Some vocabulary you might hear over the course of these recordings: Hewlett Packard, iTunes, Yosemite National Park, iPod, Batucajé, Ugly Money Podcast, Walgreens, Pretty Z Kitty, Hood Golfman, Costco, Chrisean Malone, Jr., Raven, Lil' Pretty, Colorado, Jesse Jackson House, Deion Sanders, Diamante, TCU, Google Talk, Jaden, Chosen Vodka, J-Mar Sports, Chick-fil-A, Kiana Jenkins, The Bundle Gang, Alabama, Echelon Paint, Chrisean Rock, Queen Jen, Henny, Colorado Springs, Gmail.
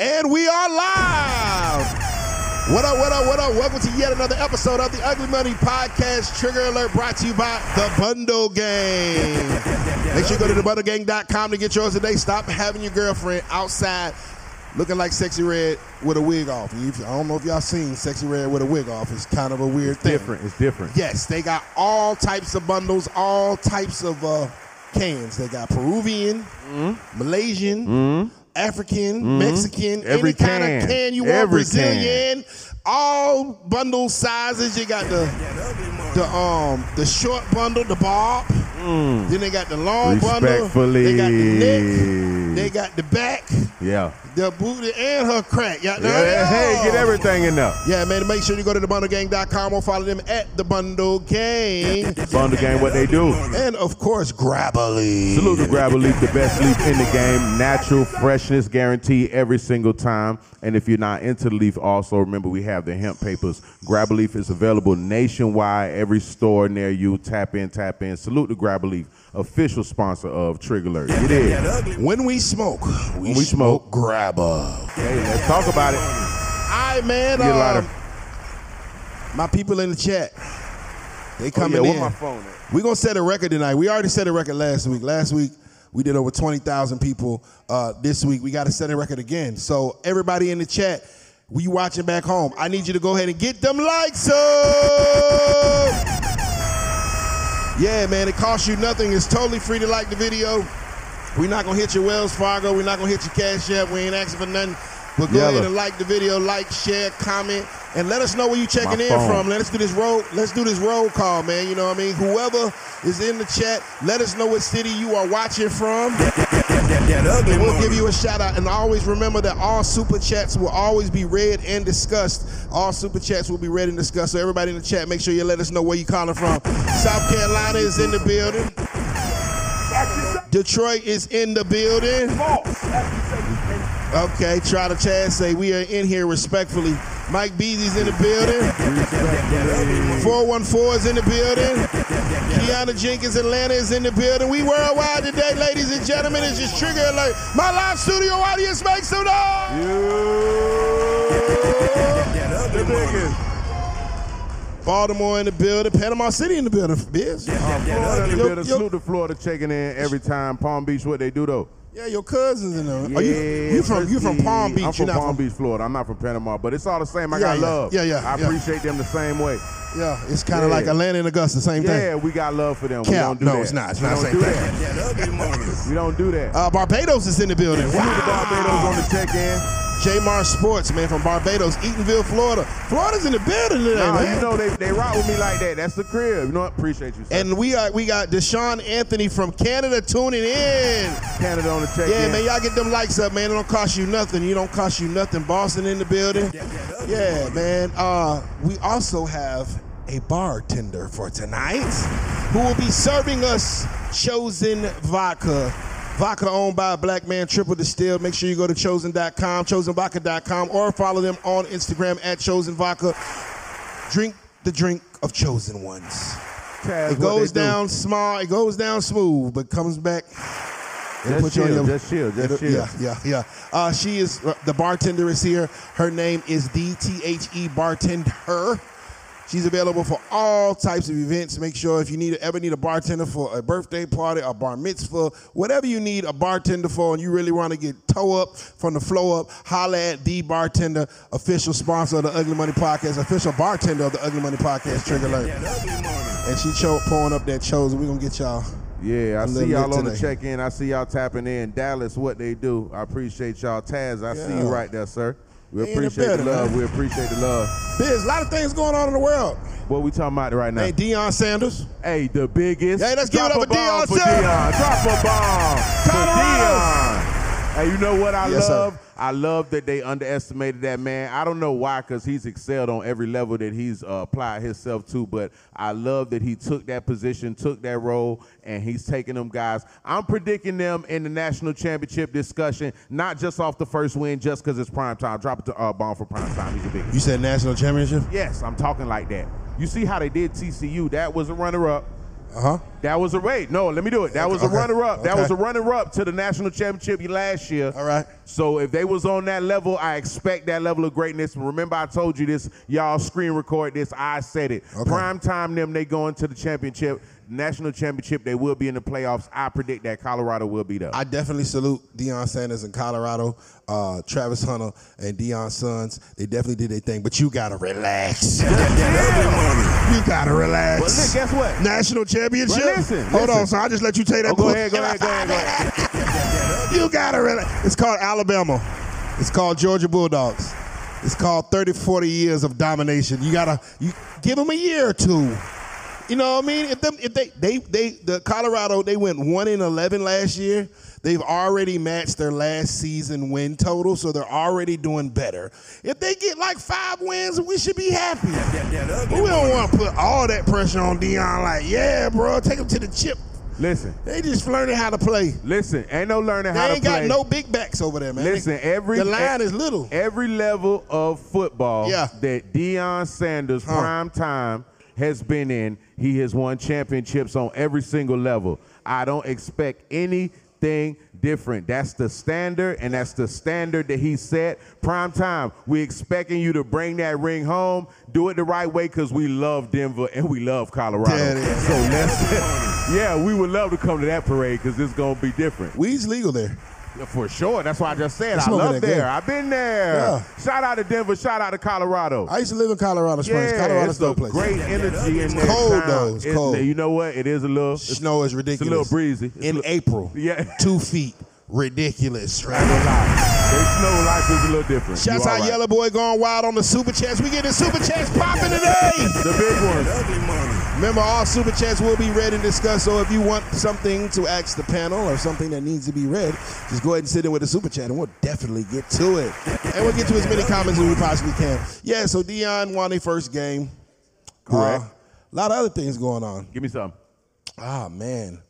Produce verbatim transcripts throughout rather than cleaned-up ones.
And we are live! What up, what up, what up? Welcome to yet another episode of the Ugly Money Podcast. Trigger Alert brought to you by The Bundle Gang. Make sure you go to the bundle gang dot com to get yours today. Stop having your girlfriend outside looking like Sexy Red with a wig off. I don't know if y'all seen Sexy Red with a wig off. It's kind of a weird it's thing. Different. It's different. Yes, they got all types of bundles, all types of uh, cans. They got Peruvian, mm-hmm. Malaysian, mm-hmm. African, mm-hmm. Mexican, every any can. Kind of can you want, every Brazilian, can. All bundle sizes. You got the the um the short bundle, the bob. Mm. Then they got the long bundle. They got the neck. They got the back. Yeah. The booty and her crack. Y'all know yeah, hey, get everything in there. Yeah, man. Make sure you go to the bundle gang dot com or follow them at the Bundle Gang. Bundle Gang, what they do. And of course, Grab a Leaf. Salute to Grab a Leaf, the best leaf in the game. Natural freshness guaranteed every single time. And if you're not into the leaf, also remember we have the hemp papers. Grab a Leaf is available nationwide. Every store near you. Tap in, tap in. Salute to Grab a Leaf, official sponsor of Trigger Alert. It is. When we smoke, we, we smoke, smoke Grab a. Hey, let's talk about it. All right, man. Get a lot um, of my people in the chat. They coming oh, yeah, in. My phone at? We're going to set a record tonight. We already set a record last week. Last week, we did over twenty thousand people. Uh, this week, we got to set a record again. So everybody in the chat, we watching back home, I need you to go ahead and get them likes up. Yeah, man, it costs you nothing. It's totally free to like the video. We're not going to hit your Wells Fargo. We're not going to hit your Cash App. We ain't asking for nothing. But go Yellow. ahead and like the video. Like, share, comment, and let us know where you checking My in phone. from. Let us do this road, let's do this roll call, man. You know what I mean? Whoever is in the chat, let us know what city you are watching from. And we'll give you a shout out. And always remember that all super chats will always be read and discussed. All super chats will be read and discussed. So everybody in the chat, make sure you let us know where you calling from. South Carolina is in the building. Detroit is in the building. Okay, try to Chad say we are in here respectfully. Mike Beezy's in the building. four one four is in the building. Kiana Jenkins, Atlanta is in the building. We worldwide today, ladies and gentlemen. It's just Trigger Alert. My live studio audience makes some noise. Yeah. The biggest. Baltimore in the building. Panama City in the building. Biz. Uh, Florida in the building. Salute to Florida checking in every time. Palm Beach, what they do though. Yeah, your cousins in there. Yeah, you, you from you from Palm Beach? I'm from You're not Palm from... Beach, Florida. I'm not from Panama, but it's all the same. I yeah, got yeah, love. Yeah, yeah. I yeah. appreciate them the same way. Yeah, it's kind of yeah. like Atlanta and Augusta, same yeah, thing. Yeah, we got love for them. Cap. We don't do no, that. No, it's not. It's we not the same do thing. That. We don't do that. Uh, Barbados is in the building. Wow. Wow. Barbados on the check in. J-Mar Sports, man, from Barbados, Eatonville, Florida. Florida's in the building today, nah, man. You know they, they rock with me like that. That's the crib. You know what? Appreciate you, sir. And we are we got Deshaun Anthony from Canada tuning in. Canada on the check. Yeah, in. man, y'all get them likes up, man. It don't cost you nothing. You don't cost you nothing. Boston in the building. Yeah, yeah, yeah, yeah man. Uh, we also have a bartender for tonight who will be serving us Chosen Vodka. Vodka owned by a black man, triple distilled. Make sure you go to chosen dot com, chosen vodka dot com, or follow them on Instagram at Chosen Vodka. Drink the drink of chosen ones. Taz, it goes down do. small, it goes down smooth, but comes back and puts you on your just chill, just chill. Yeah, yeah, yeah. Uh, she is uh, the bartender is here. Her name is D T H E Bartender. She's available for all types of events. Make sure if you need ever need a bartender for a birthday party, a bar mitzvah, whatever you need a bartender for, and you really want to get toe up from the flow up, holla at the bartender, official sponsor of the Ugly Money Podcast, official bartender of the Ugly Money Podcast, Trigger Alert. And she cho- pouring up that chosen. We're going to get y'all. Yeah, I see y'all on the check-in. I see y'all tapping in. Dallas, what they do. I appreciate y'all. Taz, I yeah. see you right there, sir. We appreciate the, building, the love. Man. We appreciate the love. Biz, a lot of things going on in the world. What we talking about right now? Hey, Deion Sanders. Hey, the biggest. Hey, let's Drop give it up for Deion Sanders. Deion. Drop a bomb Colorado. For Deion. Hey, you know what I yes, love? Sir. I love that they underestimated that man. I don't know why, because he's excelled on every level that he's uh, applied himself to, but I love that he took that position, took that role, and he's taking them guys. I'm predicting them in the national championship discussion, not just off the first win, just because it's prime time. Drop it to uh, bomb for prime time. He's the biggest. You said national championship? Yes, I'm talking like that. You see how they did T C U. That was a runner-up. Uh-huh. That was a wait. No, let me do it. That okay, was a okay, runner-up. Okay. That was a runner-up to the national championship last year. All right. So if they was on that level, I expect that level of greatness. Remember, I told you this. Y'all screen record this. I said it. Okay. Prime time them. They going to the championship, national championship. They will be in the playoffs. I predict that Colorado will be there. I definitely salute Deion Sanders in Colorado, uh, Travis Hunter, and Deion's sons. They definitely did their thing. But you gotta relax. Yeah. Yeah. You gotta relax. Well, look, guess what? National championship. Right. Listen, Hold listen. on, so I just let you take that. Oh, go ahead, go ahead, go ahead, go ahead. You gotta relax. It's called Alabama. It's called Georgia Bulldogs. It's called thirty, forty years of domination. You gotta, you give them a year or two. You know what I mean? If them, if they, they, they, the Colorado, they went one and eleven last year. They've already matched their last season win total, so they're already doing better. If they get like five wins, we should be happy. Yeah, yeah, yeah, but we don't want to put all that pressure on Deion. Like, yeah, bro, take him to the chip. Listen. They just learning how to play. Listen, ain't no learning how to play. They ain't got no big backs over there, man. Listen, every the line e- is little. Every level of football yeah. that Deion Sanders huh. prime time has been in, he has won championships on every single level. I don't expect any thing different. That's the standard, and that's the standard that he set. Prime time, we expecting you to bring that ring home. Do it the right way, because we love Denver and we love Colorado. So let's, yeah, we would love to come to that parade, because it's going to be different. Weed's legal there. For sure. That's why I just said I love there. Game. I've been there. Yeah. Shout out to Denver. Shout out to Colorado. I used to live in Colorado Springs. Yeah, Colorado's no place. Great energy in there. It's cold though. It's cold. You know what? It is a little. Snow is ridiculous. It's a little breezy. It's in little, April. Yeah. Two feet. Ridiculous. Right? They snow life is a little different. Shouts out right. Yellow Boy going wild on the super chats. We getting super chats popping today. The big ones. Ugly money. Remember, all super chats will be read and discussed. So if you want something to ask the panel or something that needs to be read, just go ahead and sit in with a super chat, and we'll definitely get to it. And we'll get to as many comments as we possibly can. Yeah. So Deion won their first game. Correct. Uh, a lot of other things going on. Give me some. Ah man.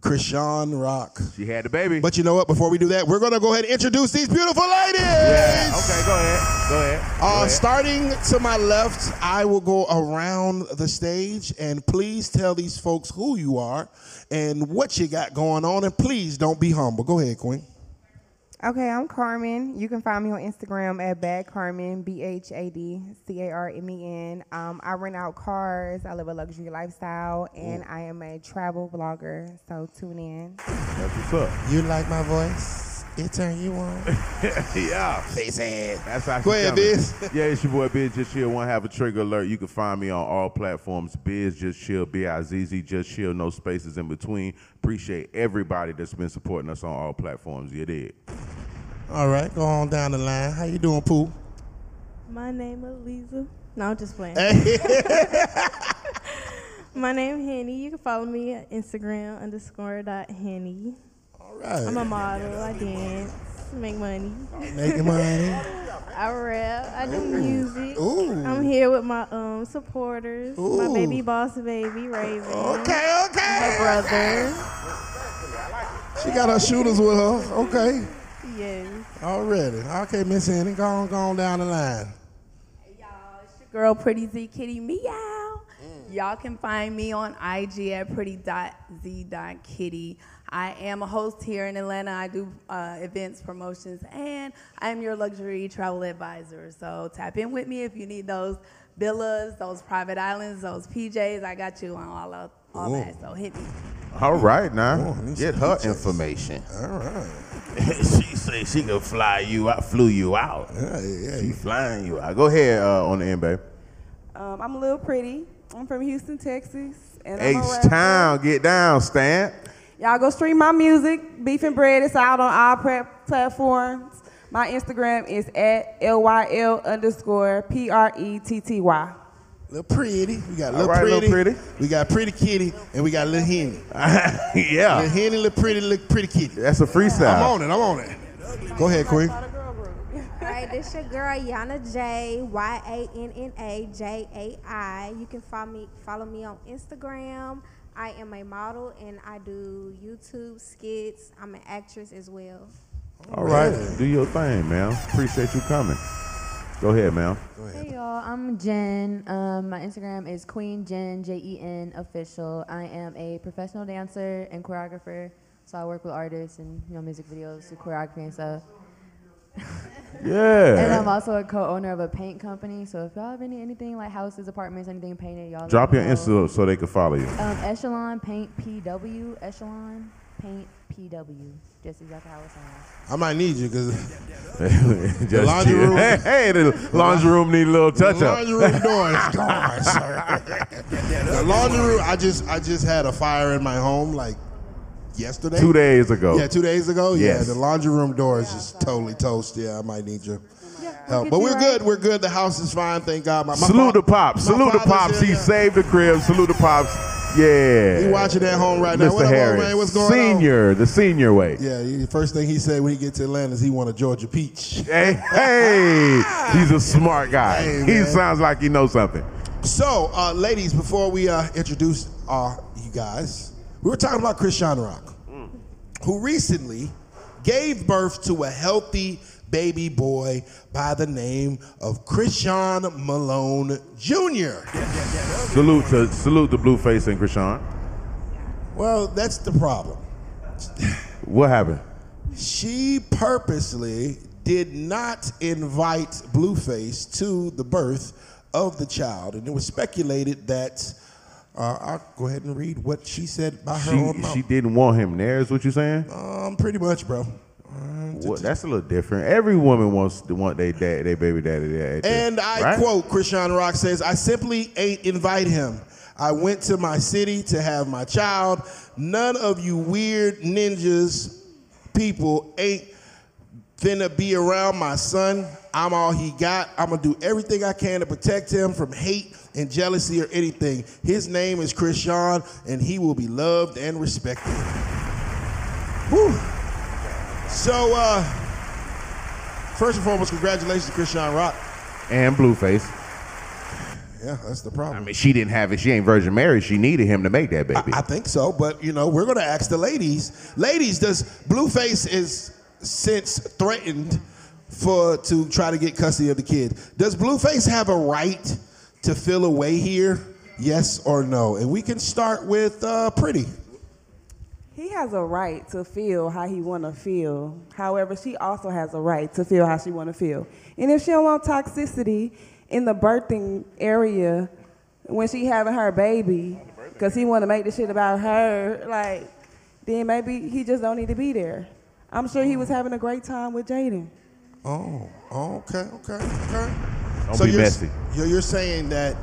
Chrisean Rock. She had the baby. But you know what? Before we do that, we're going to go ahead and introduce these beautiful ladies. Yeah. Okay, go ahead. Go ahead. Go uh, ahead. Starting to my left, I will go around the stage, and please tell these folks who you are and what you got going on, and please don't be humble. Go ahead, Queen. Okay, I'm Carmen. You can find me on Instagram at Bad Carmen, B H A D C A R M E N. Um, I rent out cars. I live a luxury lifestyle, and Ooh. I am a travel blogger, so tune in. That's what's up. You like my voice? It turn you on. Yeah. Face ass. That's how Go ahead, Biz. Yeah, it's your boy, Biz Just Chill One. Have a trigger alert. You can find me on all platforms. Biz Just Chill, B I Z Z, Just Chill, no spaces in between. Appreciate everybody that's been supporting us on all platforms. You did. All right, go on down the line. How you doing, Pooh? My name is Lisa. No, I'm just playing. My name is Henny. You can follow me at Instagram underscore dot Henny. All right. I'm a model. I dance. Make money. Making money. I rap. I do Ooh. music. Ooh. I'm here with my um supporters. Ooh. My baby boss baby, Raven. Okay, okay. My brother. Okay. She got her shooters with her. Okay. Yes. Already. Okay, Miss Henny, go on, go on down the line. Hey, y'all, it's your girl, Pretty Z Kitty. Meow. Mm. Y'all can find me on I G at pretty dot z dot kitty. I am a host here in Atlanta. I do uh, events, promotions, and I am your luxury travel advisor. So tap in with me if you need those villas, those private islands, those P Js. I got you on all of all Ooh. that. So hit me. All right, now. Ooh, get her P Js. Information. All right. She say she can fly you out, flew you out. Yeah, yeah, yeah. She flying you out. Go ahead uh, on the end, babe. Um, I'm Lil' Pretty. I'm from Houston, Texas. And H-Town, get down, Stan. Y'all go stream my music, Beef and Bread. It's out on all prep platforms. My Instagram is at L Y L underscore P R E T T Y. Lil' Pretty, we got Lil' right, pretty. pretty, we got Pretty Kitty, and we got Lil' Henny. Yeah. Lil' Henny, Lil' Pretty, Lil' Pretty Kitty. That's a freestyle. I'm on it, I'm on it. Go ahead, Queen. All right, this your girl, Yana J, Y A N N A J A I. You can follow me, follow me on Instagram. I am a model, and I do YouTube skits. I'm an actress as well. All right, do your thing, man. Appreciate you coming. Go ahead, ma'am. Go ahead. Hey, y'all. I'm Jen. Um, my Instagram is Queen Jen, J E N, official. I am a professional dancer and choreographer, so I work with artists and, you know, music videos, do choreography and stuff. Yeah. And I'm also a co-owner of a paint company, so if y'all have any, anything like houses, apartments, anything painted, y'all drop your Insta so they can follow you. Um, Echelon Paint P W, Echelon Paint P W. Jesse Jackson House. I might need you because the laundry room. Hey, hey, the laundry room need a little touch up. The laundry room door is gone, sir. The laundry room. I just, I just had a fire in my home like yesterday. Two days ago. Yeah, two days ago. Yes. Yeah, the laundry room door is just totally toast. Yeah, I might need you. Help. But we're good. We're good. The house is fine. Thank God. My, my Salute the pops. Salute the pops. He saved the crib. Salute the pops. Yeah. He watching at home right now. Mister Harris. What's going on? Senior, the senior way. Yeah, the first thing he said when he gets to Atlanta is he want a Georgia peach. Hey, hey, he's a smart guy. Hey, he sounds like he knows something. So, uh, ladies, before we uh, introduce uh, you guys, we were talking about Chrisean Rock, mm. who recently gave birth to a healthy baby boy by the name of Chrisean Malone, Junior Salute to salute to Blueface and Chrisean. Well, that's the problem. What happened? She purposely did not invite Blueface to the birth of the child, and it was speculated that Uh, I'll go ahead and read what she said by her she, own mouth. She didn't want him there, is what you're saying? Um, pretty much, bro. Well, that's a little different. Every woman wants to want their dad, their baby daddy there. And I right? quote, Chrisean Rock says, "I simply ain't invite him. I went to my city to have my child. None of you weird ninjas people ain't finna be around my son. I'm all he got. I'm gonna do everything I can to protect him from hate and jealousy or anything. His name is Chrisean, and he will be loved and respected." Whew. So, uh, first and foremost, congratulations to Chrisean Rock. And Blueface. Yeah, that's the problem. I mean, she didn't have it. She ain't Virgin Mary. She needed him to make that baby. I, I think so, but, you know, we're going to ask the ladies. Ladies, does Blueface is since threatened for to try to get custody of the kid? Does Blueface have a right to feel away here? Yes or no? And we can start with uh, Pretty. He has a right to feel how he want to feel. However, she also has a right to feel how she want to feel. And if she don't want toxicity in the birthing area when she having her baby, because he want to make this shit about her, like, then maybe he just don't need to be there. I'm sure he was having a great time with Jaden. Oh, okay, okay, okay. Don't so be you're, messy. You're, you're saying that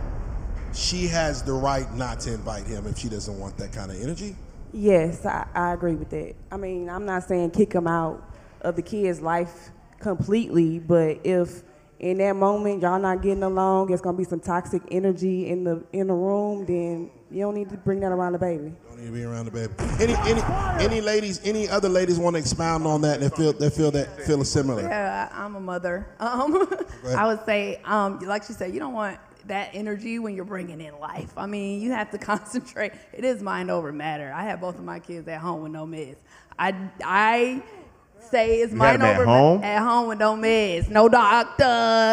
she has the right not to invite him if she doesn't want that kind of energy? Yes, I, I agree with that. I mean, I'm not saying kick him out of the kid's life completely, but if in that moment y'all not getting along, it's gonna be some toxic energy in the in the room, then you don't need to bring that around the baby. You don't need to be around the baby. Any any any ladies, any other ladies want to expound on that and feel they feel that feel similar? Yeah, I'm a mother. Um, I would say, um, like you said, you don't want that energy when you're bringing in life. I mean, you have to concentrate. It is mind over matter. I have both of my kids at home with no meds. I, I say it's you mind over matter. At home with no meds, no doctor,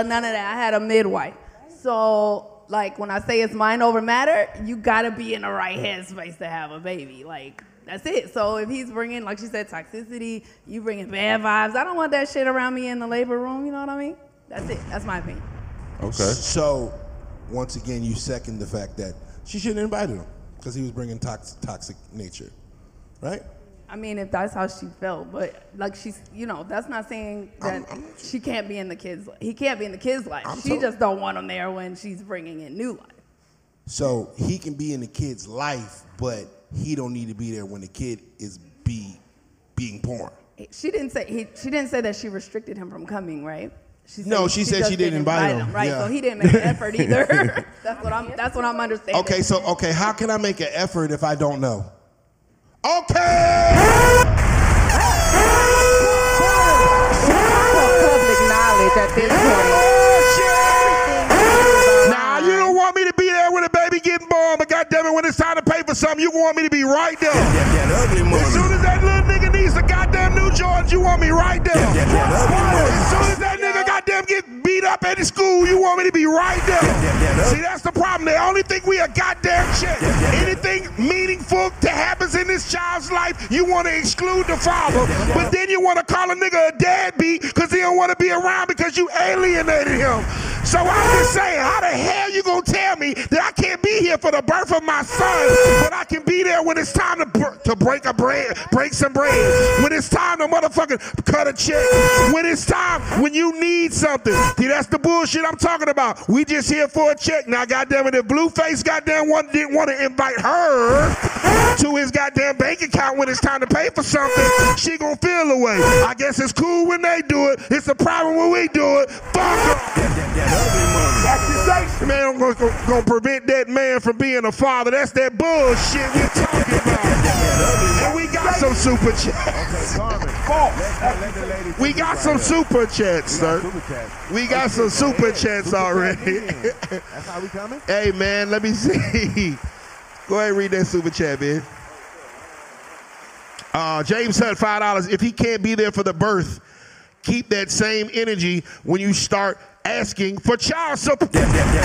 none of that. I had a midwife. So, like, when I say it's mind over matter, you gotta be in the right headspace to have a baby. Like, that's it. So if he's bringing, like she said, toxicity, you bringing bad vibes, I don't want that shit around me in the labor room. You know what I mean? That's it. That's my opinion. Okay. So, once again, you second the fact that she shouldn't have invited him because he was bringing toxic, toxic nature, right? I mean, if that's how she felt, but like she's, you know, that's not saying that I'm, I'm, she can't be in the kids. He can't be in the kids' life. I'm she told, just don't want him there when she's bringing in new life. So he can be in the kid's life, but he don't need to be there when the kid is be being born. She didn't say he, she didn't say that she restricted him from coming, right? She said, no, she, she said she didn't invite him. him right, yeah. So he didn't make an effort either. that's what I'm. That's what I'm understanding. Okay, so okay, how can I make an effort if I don't know? Okay. Public knowledge at this point. Now you don't want me to be there when a baby getting born, but goddamn it, when it's time to pay for something, you want me to be right there. As soon as that little nigga needs a goddamn new Jordans, you want me right there. As soon as that nigga goddamn get beat up at the school, you want me to be right there. Yeah, yeah, yeah, see, that's the problem. They only think we a goddamn shit. Yeah, yeah, Anything yeah. meaningful that happens in this child's life, you want to exclude the father. Yeah, yeah, but yeah. then you want to call a nigga a deadbeat because he don't want to be around because you alienated him. So I'm just saying, how the hell you gonna tell me that I can't be here for the birth of my son, but I can be there when it's time to br- to break a bread, break some bread, when it's time to motherfucking cut a check, when it's time, when you need something. See, that's the bullshit I'm talking about. We just here for a check. Now, goddamn it, if Blueface goddamn one didn't want to invite her to his goddamn bank account when it's time to pay for something, she gonna feel the way. I guess it's cool when they do it. It's a problem when we do it. Fuck her. Accusation. Man, I'm gonna, gonna, gonna prevent that man from being a father. That's that bullshit we're talking about. And we got some super chats. We got some super chats, sir. We got some super chats already. That's how we coming? Hey, man, let me see. Go ahead and read that super chat, man. Uh, James Hunt, five dollars. If he can't be there for the birth, keep that same energy when you start asking for child support. Yeah, yeah, yeah.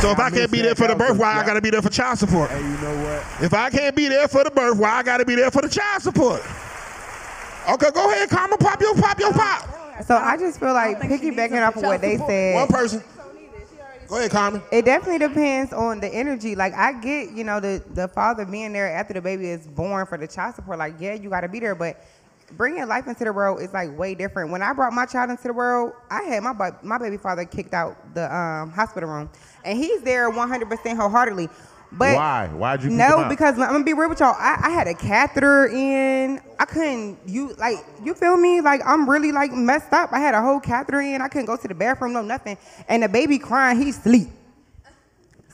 So if I, I can't be there for the birth, why yeah. I gotta be there for child support? Hey, you know what? If I can't be there for the birth, why I gotta be there for the child support? Okay, go ahead, Carmen, pop your pop your pop. So I just feel like piggybacking off of what they said. One person. Go ahead, Carmen. It definitely depends on the energy. Like, I get, you know, the the father being there after the baby is born for the child support. Like, yeah, you gotta be there, but bringing life into the world is like way different. When I brought my child into the world, I had my my baby father kicked out the um, hospital room, and he's there one hundred percent wholeheartedly. But why? Why'd you? No, because I'm gonna be real with y'all. I, I had a catheter in. I couldn't. You like you feel me? Like I'm really like messed up. I had a whole catheter in. I couldn't go to the bathroom, no nothing. And the baby crying, he sleep.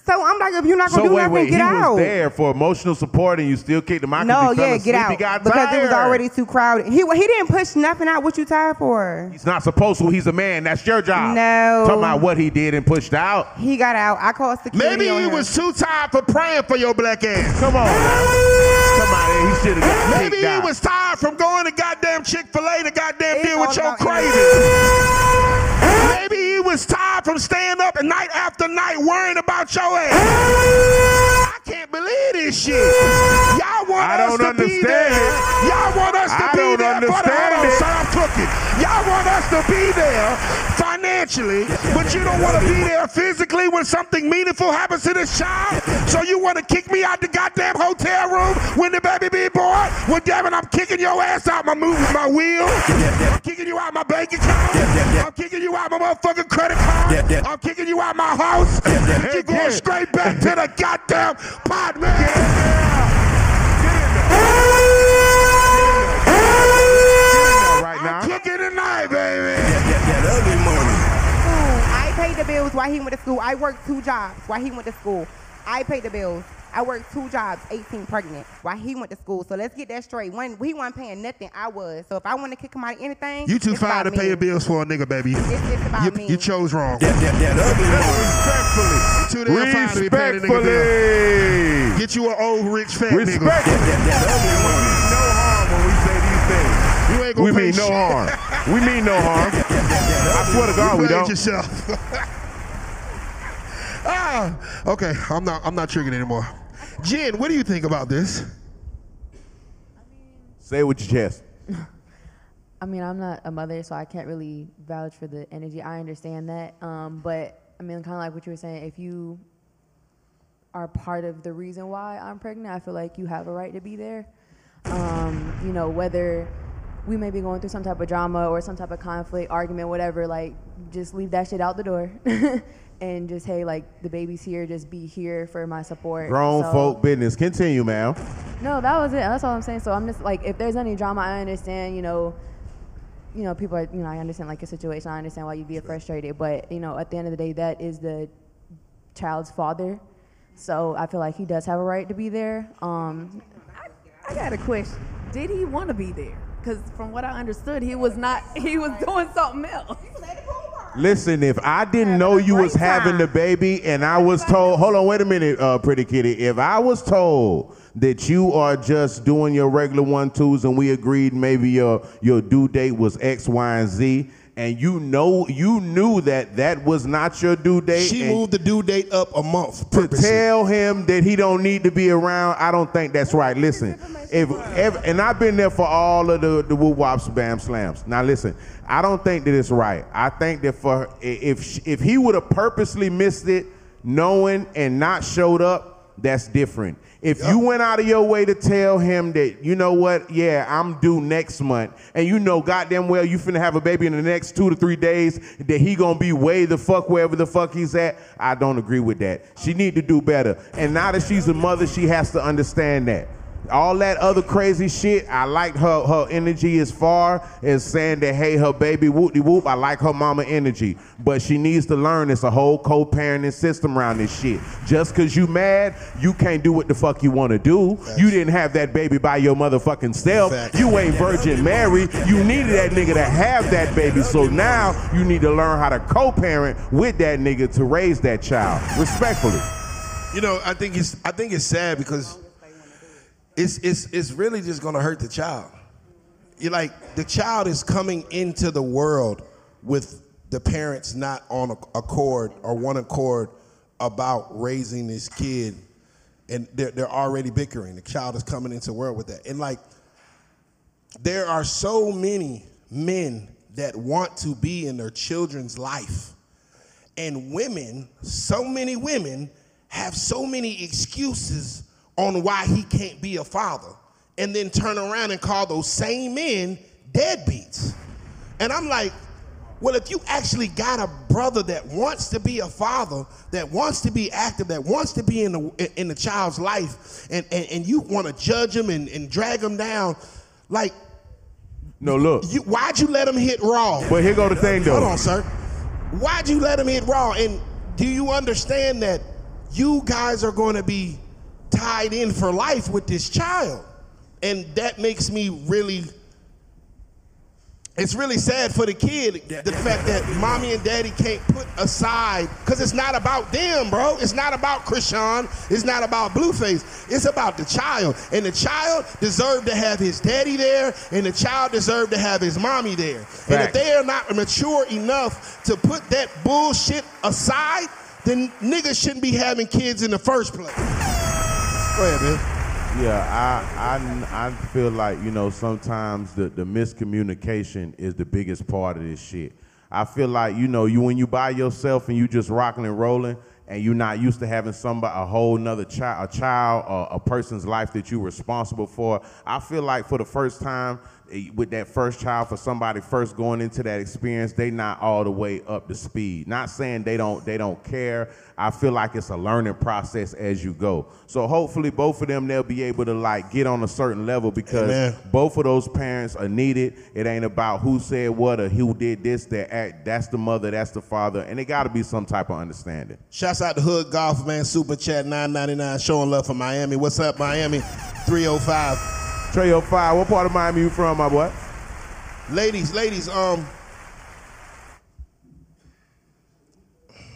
So I'm like, if you're not gonna so do wait, nothing, wait. get he out. Was there for emotional support, and you still kicked him out. No, yeah, get out. Because tired. It was already too crowded. He he didn't push nothing out. What you tired for? He's not supposed to. He's a man. That's your job. No. Talking about what he did and pushed out. He got out. I called security. Maybe on he him. was too tired for praying for your black ass. Come on. Now. Come on. He should have got Maybe he out. was tired from going to goddamn Chick-fil-A to goddamn it's deal with your cravings. Maybe he was tired from staying up night after night worrying about your ass. I can't believe this shit. Y'all want I us to understand. be there. Y'all want us to I be there. For the, hold on, sir, I'm cooking. Y'all want us to be there financially, but you don't want to be there physically when something meaningful happens to this child. So you want to kick me out the goddamn hotel room when the baby be born? Well, damn it, I'm kicking your ass out my move, my wheel. I'm kicking you out my bank account. I'm kicking you out my motherfucking credit card. Yeah, yeah. I'm kicking you out my house. Yeah, yeah, You're going yeah. straight back to the goddamn pod, man. Yeah, yeah. Yeah, right now. I'm cooking tonight, baby. Yeah, yeah, yeah. That'll be money. I paid the bills while he went to school. I worked two jobs while he went to school. I paid the bills. I worked two jobs, eighteen pregnant, while he went to school. So let's get that straight. When we weren't paying nothing, I was. So if I want to kick him out of anything, you too fine to me. pay your bills for a nigga, baby. It's, it's about you, me. You chose wrong. Yeah, yeah, yeah. That's Respectfully. Too damn fine to be paying a nigga bill. Get you an old rich fat Respectfully. nigga. Respectfully. Yeah, yeah, yeah. We mean no harm when we say these things. You ain't gonna we pay mean shit. no harm. We mean no harm. Yeah, yeah, yeah, yeah. I swear to God, you we don't. Yourself. ah, okay. I'm not. I'm not triggered anymore. Jen, what do you think about this? I mean, say it with your chest. I mean, I'm not a mother, so I can't really vouch for the energy. I understand that. Um, but, I mean, kind of like what you were saying, if you are part of the reason why I'm pregnant, I feel like you have a right to be there. Um, you know, whether we may be going through some type of drama or some type of conflict, argument, whatever, like, just leave that shit out the door. And just, hey, like, the baby's here, just be here for my support. Grown so, folk business. Continue, ma'am. No, that was it. That's all I'm saying. So I'm just, like, if there's any drama, I understand, you know, you know, people are, you know, I understand, like, your situation. I understand why you'd be frustrated. But, you know, at the end of the day, that is the child's father. So I feel like he does have a right to be there. Um, I, I got a question. Did he want to be there? Because from what I understood, he was not, he was doing something else. Listen, if I didn't know you was having the baby and I was told, hold on, wait a minute, uh, Pretty Kitty. If I was told that you are just doing your regular one twos and we agreed maybe your your due date was X, Y, and Z, and you know you knew that that was not your due date. She moved the due date up a month purposely. To tell him that he don't need to be around. I don't think that's right. Listen, if, if and I've been there for all of the the whoop wops, bam slams. Now listen, I don't think that it's right. I think that for if if he would have purposely missed it, knowing and not showed up, that's different. If yep. you went out of your way to tell him that, you know what, yeah, I'm due next month, and you know goddamn well you finna have a baby in the next two to three days, that he gonna be way the fuck wherever the fuck he's at, I don't agree with that. She need to do better. And now that she's a mother, she has to understand that. All that other crazy shit, I like her her energy as far as saying that, hey, her baby whoop-de-whoop, I like her mama energy. But she needs to learn it's a whole co-parenting system around this shit. Just because you mad, you can't do what the fuck you want to do. Facts. You didn't have that baby by your motherfucking self. Facts. You ain't Virgin Mary. You needed that nigga to have that baby. So now you need to learn how to co-parent with that nigga to raise that child. Respectfully. You know, I think it's I think it's sad because It's it's it's really just gonna hurt the child. You're like, the child is coming into the world with the parents not on accord or one accord about raising this kid, and they're they're already bickering. The child is coming into the world with that, and like, there are so many men that want to be in their children's life, and women, so many women have so many excuses on why he can't be a father, and then turn around and call those same men deadbeats. And I'm like, well, if you actually got a brother that wants to be a father, that wants to be active, that wants to be in the in the child's life, and, and, and you want to judge him and, and drag him down, like, no, look. You, why'd you let him hit Raw? But here go the thing, though. Hold on, sir. Why'd you let him hit Raw? And do you understand that you guys are going to be tied in for life with this child? And that makes me really, it's really sad for the kid, the fact that mommy and daddy can't put aside, because it's not about them, bro. It's not about Chrisean. It's not about Blueface. It's about the child. And the child deserved to have his daddy there, and the child deserved to have his mommy there. Right. And if they are not mature enough to put that bullshit aside, then niggas shouldn't be having kids in the first place. Go ahead, man. Yeah, I, I, I feel like, you know, sometimes the, the miscommunication is the biggest part of this shit. I feel like, you know, you when you by yourself and you just rocking and rolling and you're not used to having somebody, a whole nother child, a child or a person's life that you're responsible for. I feel like for the first time with that first child, for somebody first going into that experience, they not all the way up to speed. Not saying they don't they don't care. I feel like it's a learning process as you go. So hopefully both of them, they'll be able to like get on a certain level, because Amen. Both of those parents are needed. It ain't about who said what or who did this, that act. That's the mother, that's the father, and it gotta be some type of understanding. Shouts out to Hood Golfman, Super Chat nine ninety-nine, showing love for Miami. What's up, Miami? three oh five. three oh five, what part of Miami you from, my boy? Ladies, ladies, um.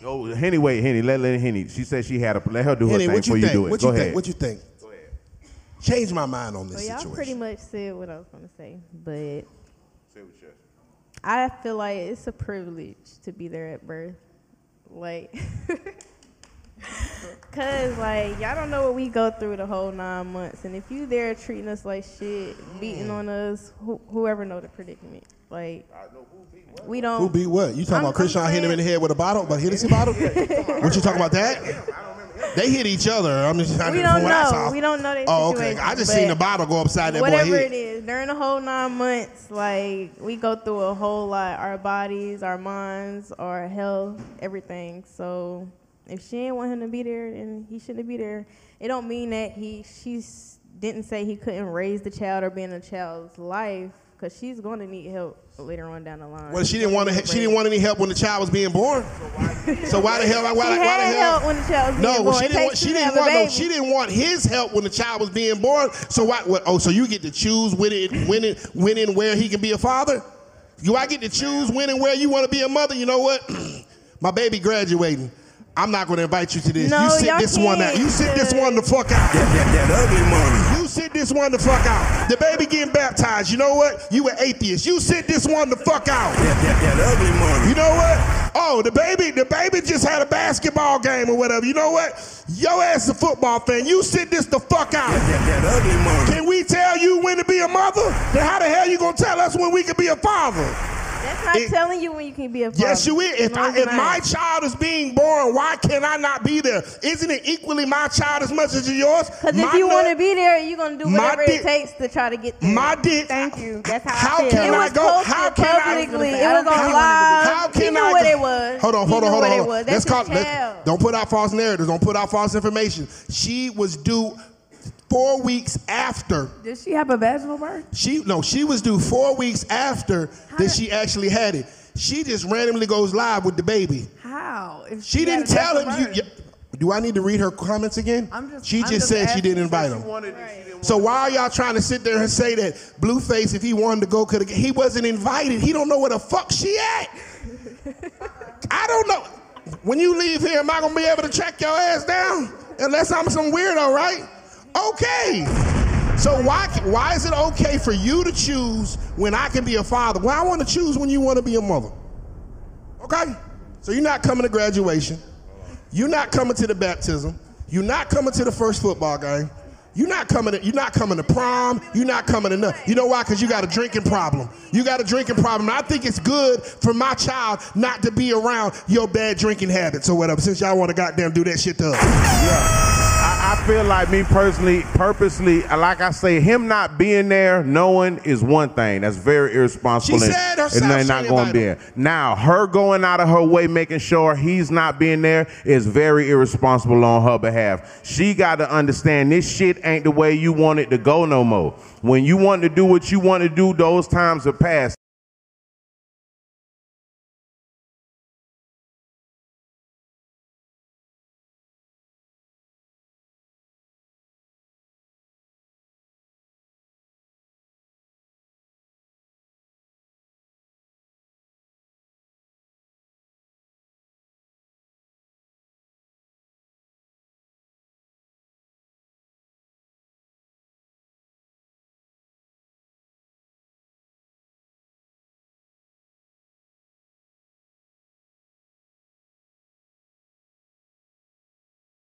Oh, Henny, wait, Henny, let, let Henny. She said she had a, let her do Henny, her thing before you, you do it. What Go you ahead. Think? What you think? Go ahead. Change my mind on this well, y'all situation. Y'all pretty much said what I was going to say, but say what you're... I feel like it's a privilege to be there at birth. Like, cause like y'all don't know what we go through the whole nine months, and if you there treating us like shit, beating on us, who, whoever know the predicament, like I know who beat what. We don't. Who beat what? You talking I'm, about Chrisean hit him in the head with a bottle, but hit his bottle? Yeah, what you talking about that? They hit each other. I'm just trying we to don't know. We don't know that. Oh, okay. I just seen the bottle go upside that boy head. Whatever it is, during the whole nine months, like we go through a whole lot: our bodies, our minds, our health, everything. So if she didn't want him to be there, then he shouldn't be there. It don't mean that he she didn't say he couldn't raise the child or be in the child's life, because she's going to need help later on down the line. Well, she didn't want to, she didn't want any help when the child was being born. So why the hell? Why, why, she why had the hell? Help when the child was no, being born. She didn't want, she didn't want no, she didn't want his help when the child was being born. So why? What, oh, so you get to choose when it, when it, when and where he can be a father. Do I get to choose when and where you want to be a mother? You know what? My baby graduating. I'm not going to invite you to this. No, you sit this kids. one out. You sit this one the fuck out. That, that, that ugly money. You sit this one the fuck out. The baby getting baptized. You know what? You an atheist. You sit this one the fuck out. That, that, that ugly money. You know what? Oh, the baby, the baby just had a basketball game or whatever. You know what? Your ass a football fan. You sit this the fuck out. That, that, that ugly money. Can we tell you when to be a mother? Then how the hell you going to tell us when we can be a father? That's not it, telling you when you can be a father. Yes, you is. If, no, I, if my child is being born, why can I not be there? Isn't it equally my child as much as yours? Because if you want to be there, you're going to do whatever dick, it takes to try to get there. My dick. Thank you. That's how, how I feel. It was go? How can I go? It was on live. How can he knew I, what it was. Hold on, hold on, hold on. Hold on. Let's call, let's, don't put out false narratives. Don't put out false information. She was due... Four weeks after. Did she have a vaginal birth? She no, she was due four weeks after How? that she actually had it. She just randomly goes live with the baby. How? If she she didn't tell him. You, do I need to read her comments again? I'm just, she I'm just, just said she didn't invite him. Wanted, right. didn't so why are y'all trying to sit there and say that Blueface, if he wanted to go, could have? He wasn't invited. He don't know where the fuck she at. I don't know. When you leave here, am I gonna be able to track your ass down? Unless I'm some weirdo, right? Okay, so why why is it okay for you to choose when I can be a father? Well, I want to choose when you want to be a mother. Okay, so you're not coming to graduation, you're not coming to the baptism, you're not coming to the first football game, you're not coming to, you're not coming to prom, you're not coming to nothing. You know why? Because you got a drinking problem. You got a drinking problem. And I think it's good for my child not to be around your bad drinking habits or whatever, since y'all want to goddamn do that shit to us. Yeah. I feel like me personally, purposely, like I say, him not being there, knowing is one thing. That's very irresponsible. She and, said herself and they're not going to be there. Now, her going out of her way, making sure he's not being there, is very irresponsible on her behalf. She got to understand this shit ain't the way you want it to go no more. When you want to do what you want to do, those times are past.